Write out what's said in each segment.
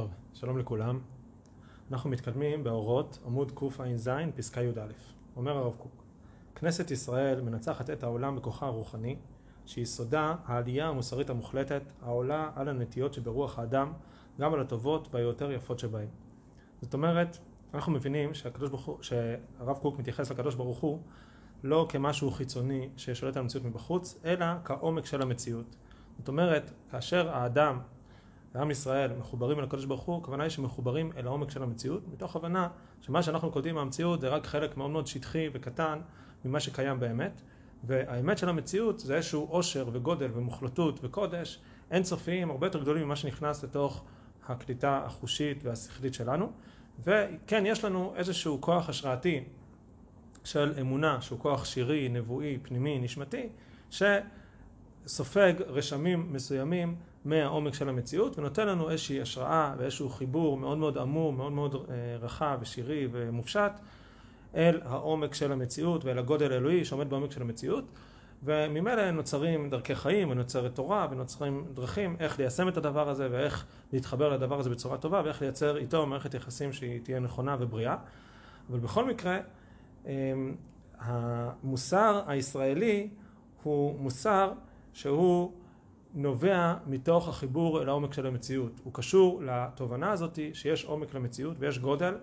טוב, שלום לכולם. אנחנו מתקדמים באורות עמוד קע"ז פסקה י"א. אומר הרב קוק, כנסת ישראל מנצחת את העולם בכוחה הרוחני, שיסודה העלייה המוסרית המוחלטת העולה על הנטיות שברוח האדם, גם על הטובות והיותר יפות שבהן. זאת אומרת, אנחנו מבינים שהרב קוק מתייחס לקדוש ברוך הוא לא כמשהו חיצוני ששולט על המציאות מבחוץ, אלא כעומק של המציאות. זאת אומרת, כאשר האדם עם ישראל מחוברים אל הקדוש ברוך הוא, הכוונה היא שמחוברים אל העומק של המציאות, מתוך הבנה שמה שאנחנו קודמים מהמציאות זה רק חלק מאוד מאוד שטחי וקטן ממה שקיים באמת, והאמת של המציאות זה איזשהו עושר וגודל ומוחלטות וקודש אינסופיים, הרבה יותר גדולים ממה שנכנס לתוך הקליטה החושית והשכלית שלנו. וכן, יש לנו איזשהו כוח השראתי של אמונה, שהוא כוח שירי, נבואי, פנימי, נשמתי, שסופג רשמים מסוימים מהעומק של המציאות, ונותן לנו איזושהי השראה ואיזשהו חיבור מאוד מאוד עמום, מאוד מאוד רחב ושירי ומופשט אל העומק של המציאות ואל הגודל האלוהי שעומד בעומק של המציאות, וממילא נוצרים דרכי חיים ונוצרת תורה ונוצרים דרכים איך ליישם את הדבר הזה ואיך להתחבר לדבר הזה בצורה טובה ואיך לייצר איתו מערכת יחסים שהיא תהיה נכונה ובריאה. אבל בכל מקרה, המוסר הישראלי הוא מוסר שהוא נובע מתוך החיבור אל העומק של המציאות. הוא קשור לתובנה הזאת שיש עומק למציאות ויש גודל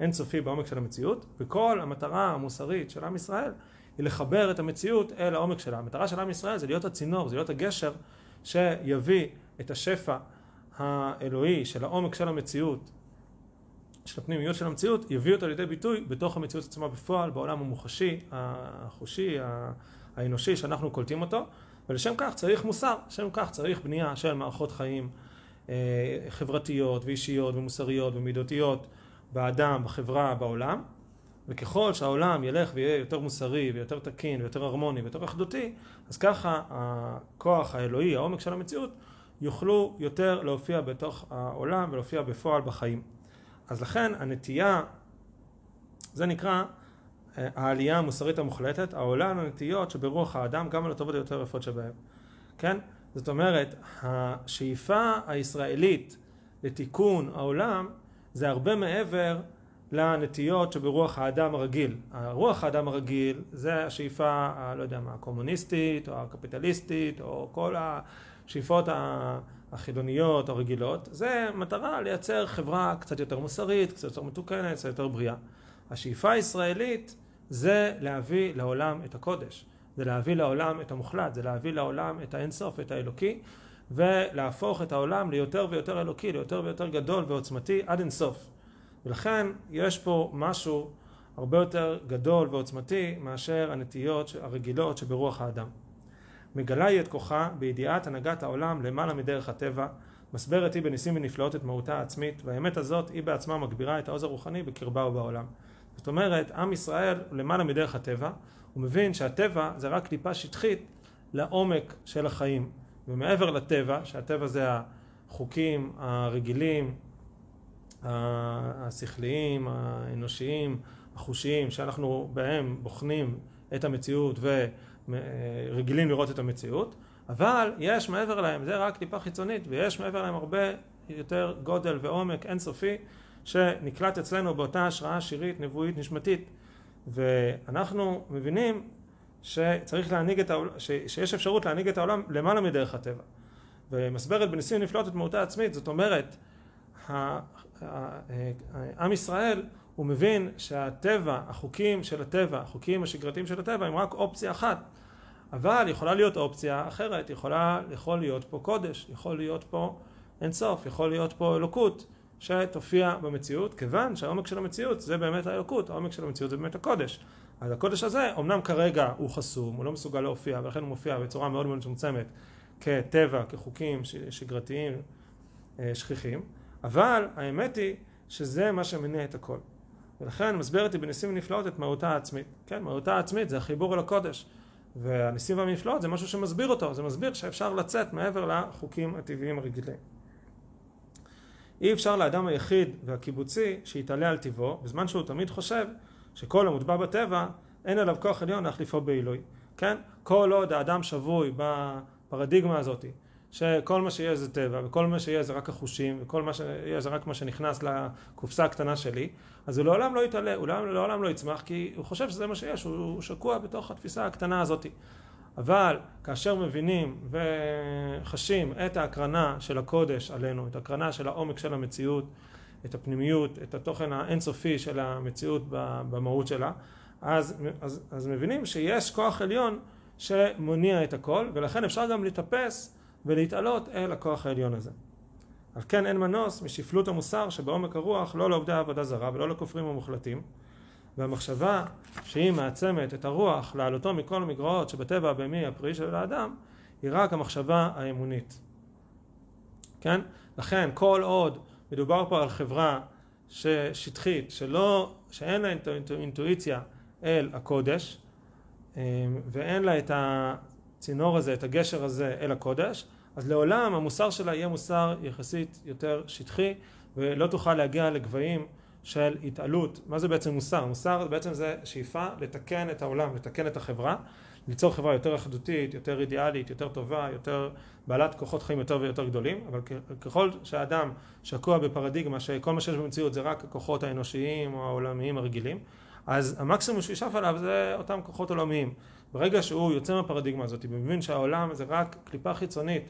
אינסופי בעומק של המציאות, וכל המטרה המוסרית של עם ישראל היא לחבר את המציאות אל העומק שלה. המטרה של עם ישראל זה להיות הצינור, זה להיות הגשר שיביא את השפע האלוהי של העומק של המציאות, של הפנימיות של המציאות, יביא אותו לידי ביטוי בתוך המציאות עצמה בפועל, בעולם המוחשי, החושי, האנושי שאנחנו קולטים אותו. ולשם כך צריך מוסר, לשם כך צריך בנייה של מערכות חיים חברתיות ואישיות ומוסריות ומידותיות באדם, בחברה, בעולם. וככל שהעולם ילך ויהיה יותר מוסרי ויותר תקין ויותר הרמוני ויותר אחדותי, אז ככה הכוח האלוהי, העומק של המציאות, יוכלו יותר להופיע בתוך העולם ולהופיע בפועל בחיים. אז לכן הנטייה, זה נקרא העלייה המוסרית המוחלטת, העולה על הנטיות שברוח האדם, גם על הטובות היותר יפות שבהם. כן? זאת אומרת, השאיפה הישראלית לתיקון העולם זה הרבה מעבר לנטיות שברוח האדם הרגיל. הרוח האדם הרגיל זה השאיפה, לא יודע מה, הקומוניסטית או הקפיטליסטית או כל השאיפות החילוניות או רגילות. זה מטרה לייצר חברה קצת יותר מוסרית, קצת יותר מתוקנת, קצת יותר בריאה. השאיפה הישראלית זה להביא לעולם את הקודש, זה להביא לעולם את המוחלט, זה להביא לעולם את האינסוף, את האלוקי, ולהפוך את העולם ליותר ויותר אלוקי, ליותר ויותר גדול ועוצמתי עד אינסוף. ולכן יש פה משהו הרבה יותר גדול ועוצמתי מאשר הנטיות הרגילות שברוח האדם. מגלה היא את כוחה בידיעת הנהגת העולם למעלה מדרך הטבע, מסברת היא בניסים ונפלאות את מהותה העצמית, והאמת הזאת היא בעצמה מגבירה את העוז הרוחני בקרבה ובעולם. זאת אומרת, עם ישראל למעלה מדרך הטבע, הוא מבין שהטבע זה רק קליפה שטחית לעומק של החיים. ומעבר לטבע, שהטבע זה החוקים הרגילים, השכליים, האנושיים, החושיים, שאנחנו בהם בוחנים את המציאות ורגילים לראות את המציאות, אבל יש מעבר להם, זה רק טיפה חיצונית, ויש מעבר להם הרבה יותר גודל ועומק אינסופי שנקלט אצלנו באותה השראה שירית, נבואית, נשמתית. ואנחנו מבינים שצריך להניג את העולם, שיש אפשרות להניג את העולם למעלה מדרך הטבע. ומסברת בניסים נפלאות את מהותה עצמית, זאת אומרת, עם ישראל הוא מבין שהטבע, החוקים של הטבע, החוקים השגרתיים של הטבע הם רק אופציה אחת. אבל יכולה להיות אופציה אחרת, יכול להיות פה קודש, יכול להיות פה אינסוף, יכול להיות פה אלוקות שתופיע במציאות, כיוון שהעומק של המציאות זה באמת האלוקות, העומק של המציאות זה באמת הקודש. אז הקודש הזה, אמנם כרגע הוא חסום, הוא לא מסוגל להופיע, ולכן הוא מופיע בצורה מאוד מאוד מצומצמת כטבע, כחוקים שגרתיים שכיחים, אבל האמת היא שזה מה שמניע את הכל. ולכן מסברת היא בניסים ונפלאות את מהותה העצמית. כן, מהותה העצמית זה החיבור אל הקודש. והניסים והנפלאות זה משהו שמסביר אותו, זה מסביר שאפשר לצאת מעבר לחוקים הטבעיים הרגילים. אי אפשר לאדם היחיד והקיבוצי שיתעלה על טבעו, בזמן שהוא תמיד חושב שכל המוטבע בטבע אין עליו כוח עליון להחליפו באלוהי. כן? כל עוד האדם שבוי בפרדיגמה הזאת שכל מה שיש זה טבע, וכל מה שיש זה רק החושים, וכל מה שיש זה רק מה שנכנס לקופסה הקטנה שלי, אז הוא לעולם לא יתעלה, הוא לעולם לא יצמח, כי הוא חושב שזה מה שיש, הוא שקוע בתוך התפיסה הקטנה הזאת. אבל כאשר מבינים וחשים את ההקרנה של הקודש עלינו, את ההקרנה של העומק של המציאות, את הפנימיות, את התוכן האינסופי של המציאות במהות שלה, אז מבינים שיש כוח עליון שמוניע את הכל, ולכן אפשר גם לטפס ולהתעלות אל הכוח העליון הזה. על כן אין מנוס משפלות המוסר שבעומק הרוח, לא לעובדי העבודה זרה ולא לכופרים המוחלטים, והמחשבה שהיא מעצמת את הרוח לעלותו מכל המגרעות שבטבע הבהמי הפרי של האדם, היא רק המחשבה האמונית. כן? לכן כל עוד מדובר פה על חברה ששטחית, שאין לה אינטואיציה אל הקודש, ואין לה את הצינור הזה, את הגשר הזה אל הקודש, אז לעולם המוסר שלה יהיה מוסר יחסית יותר שטחי, ולא תוכל להגיע לגבהים של התעלות. מה זה בעצם מוסר? מוסר בעצם זה שאיפה לתקן את העולם, לתקן את החברה, ליצור חברה יותר אחדותית, יותר אידיאלית, יותר טובה, יותר בעלת כוחות חיים יותר ויותר גדולים, אבל ככל שהאדם שקוע בפרדיגמה שכל מה שיש במציאות זה רק הכוחות האנושיים או העולמיים הרגילים, אז המקסימום שהוא ישאף עליו זה אותם כוחות עולמיים. ברגע שהוא יוצא מהפרדיגמה הזאת, הוא מבין שהעולם זה רק קליפה חיצונית,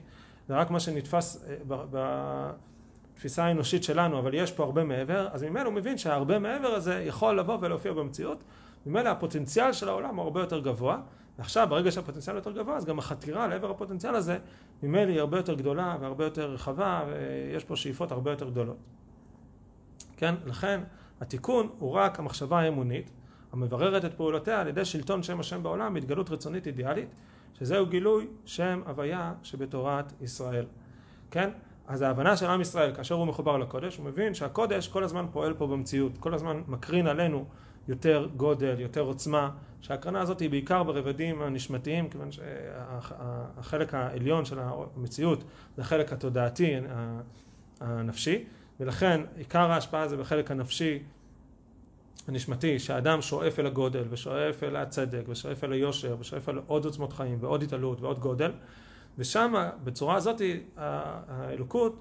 זה רק מה שנתפס בתפיסה האנושית שלנו, אבל יש פה הרבה מעבר, אז ממנו הוא מבין שההרבה מעבר הזה יכול לבוא ולהופיע במציאות, ממנו הפוטנציאל של העולם הוא הרבה יותר גבוה, ועכשיו ברגע שהפוטנציאל יותר גבוה, אז גם החתירה לעבר הפוטנציאל הזה, ממנו היא הרבה יותר גדולה והרבה יותר רחבה, ויש פה שאיפות הרבה יותר גדולות. כן, לכן התיקון הוא רק המחשבה האמונית, המבררת את פעולותיה על ידי שלטון שם השם בעולם, התגלות רצונית אידיאלית, שזהו גילוי שם הוויה שבתורת ישראל. כן? אז ההבנה של עם ישראל, כאשר הוא מחובר לקודש, הוא מבין שהקודש כל הזמן פועל פה במציאות, כל הזמן מקרין עלינו יותר גודל, יותר עוצמה, שההקרנה הזאת היא בעיקר ברבדים הנשמתיים, כיוון שהחלק העליון של המציאות זה החלק התודעתי, הנפשי, ולכן עיקר ההשפעה זה בחלק הנפשי הנשמתי, שהאדם שואף אל הגודל ושואף אל הצדק ושואף אל היושר ושואף אל עוד עוצמות חיים ועוד התעלות ועוד גודל, ושם בצורה הזאת האלוקות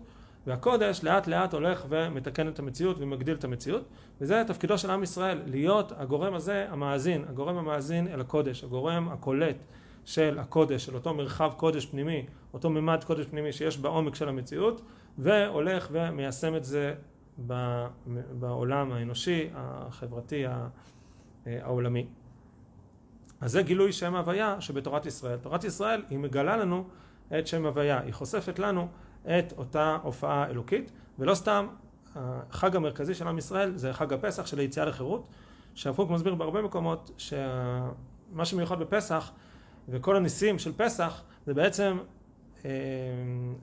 והקודש לאט לאט הולך ומתקן את המציאות ומגדיל את המציאות, וזה תפקידו של עם ישראל, להיות הגורם הזה המאזין, הגורם המאזין אל הקודש, הגורם הקולט של הקודש, של אותו מרחב קודש פנימי, אותו ממד קודש פנימי שיש בעומק של המציאות, והולך ומיישם את זה בעולם האנושי, החברתי, העולמי. אז זה גילוי שם הוויה שבתורת ישראל. תורת ישראל היא מגלה לנו את שם הוויה, היא חושפת לנו את אותה הופעה אלוקית, ולא סתם החג המרכזי של עם ישראל זה חג הפסח של היציאה לחירות, שהפוק מסביר בהרבה מקומות שמה שמיוחד בפסח וכל הניסים של פסח זה בעצם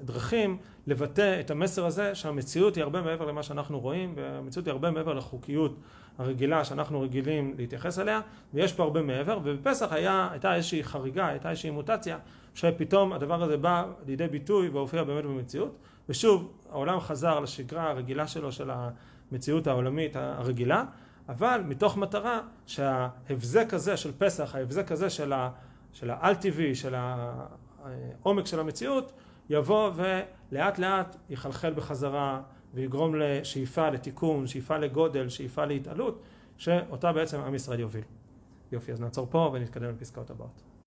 דרכים לבטא את המסר הזה שהמציאות היא הרבה מעבר למה שאנחנו רואים, והמציאות היא הרבה מעבר לחוקיות הרגילה שאנחנו רגילים להתייחס אליה, ויש פה הרבה מעבר, ובפסח הייתה איזושהי חריגה, הייתה איזושהי מוטציה, שפתאום הדבר הזה בא לידי ביטוי והופיע באמת במציאות, ושוב העולם חזר לשגרה הרגילה שלו, של המציאות העולמית הרגילה, אבל מתוך מטרה שההבזק הזה של פסח, ההבזק הזה של האל-טבעי, של העומק של המציאות, יבוא ולאט לאט יחלחל בחזרה ויגרום לשאיפה לתיקון, שאיפה לגודל, שאיפה להתעלות, שאותה בעצם עם ישראל יוביל. יופי, אז נעצור פה ונתקדם לפסקאות הבאות.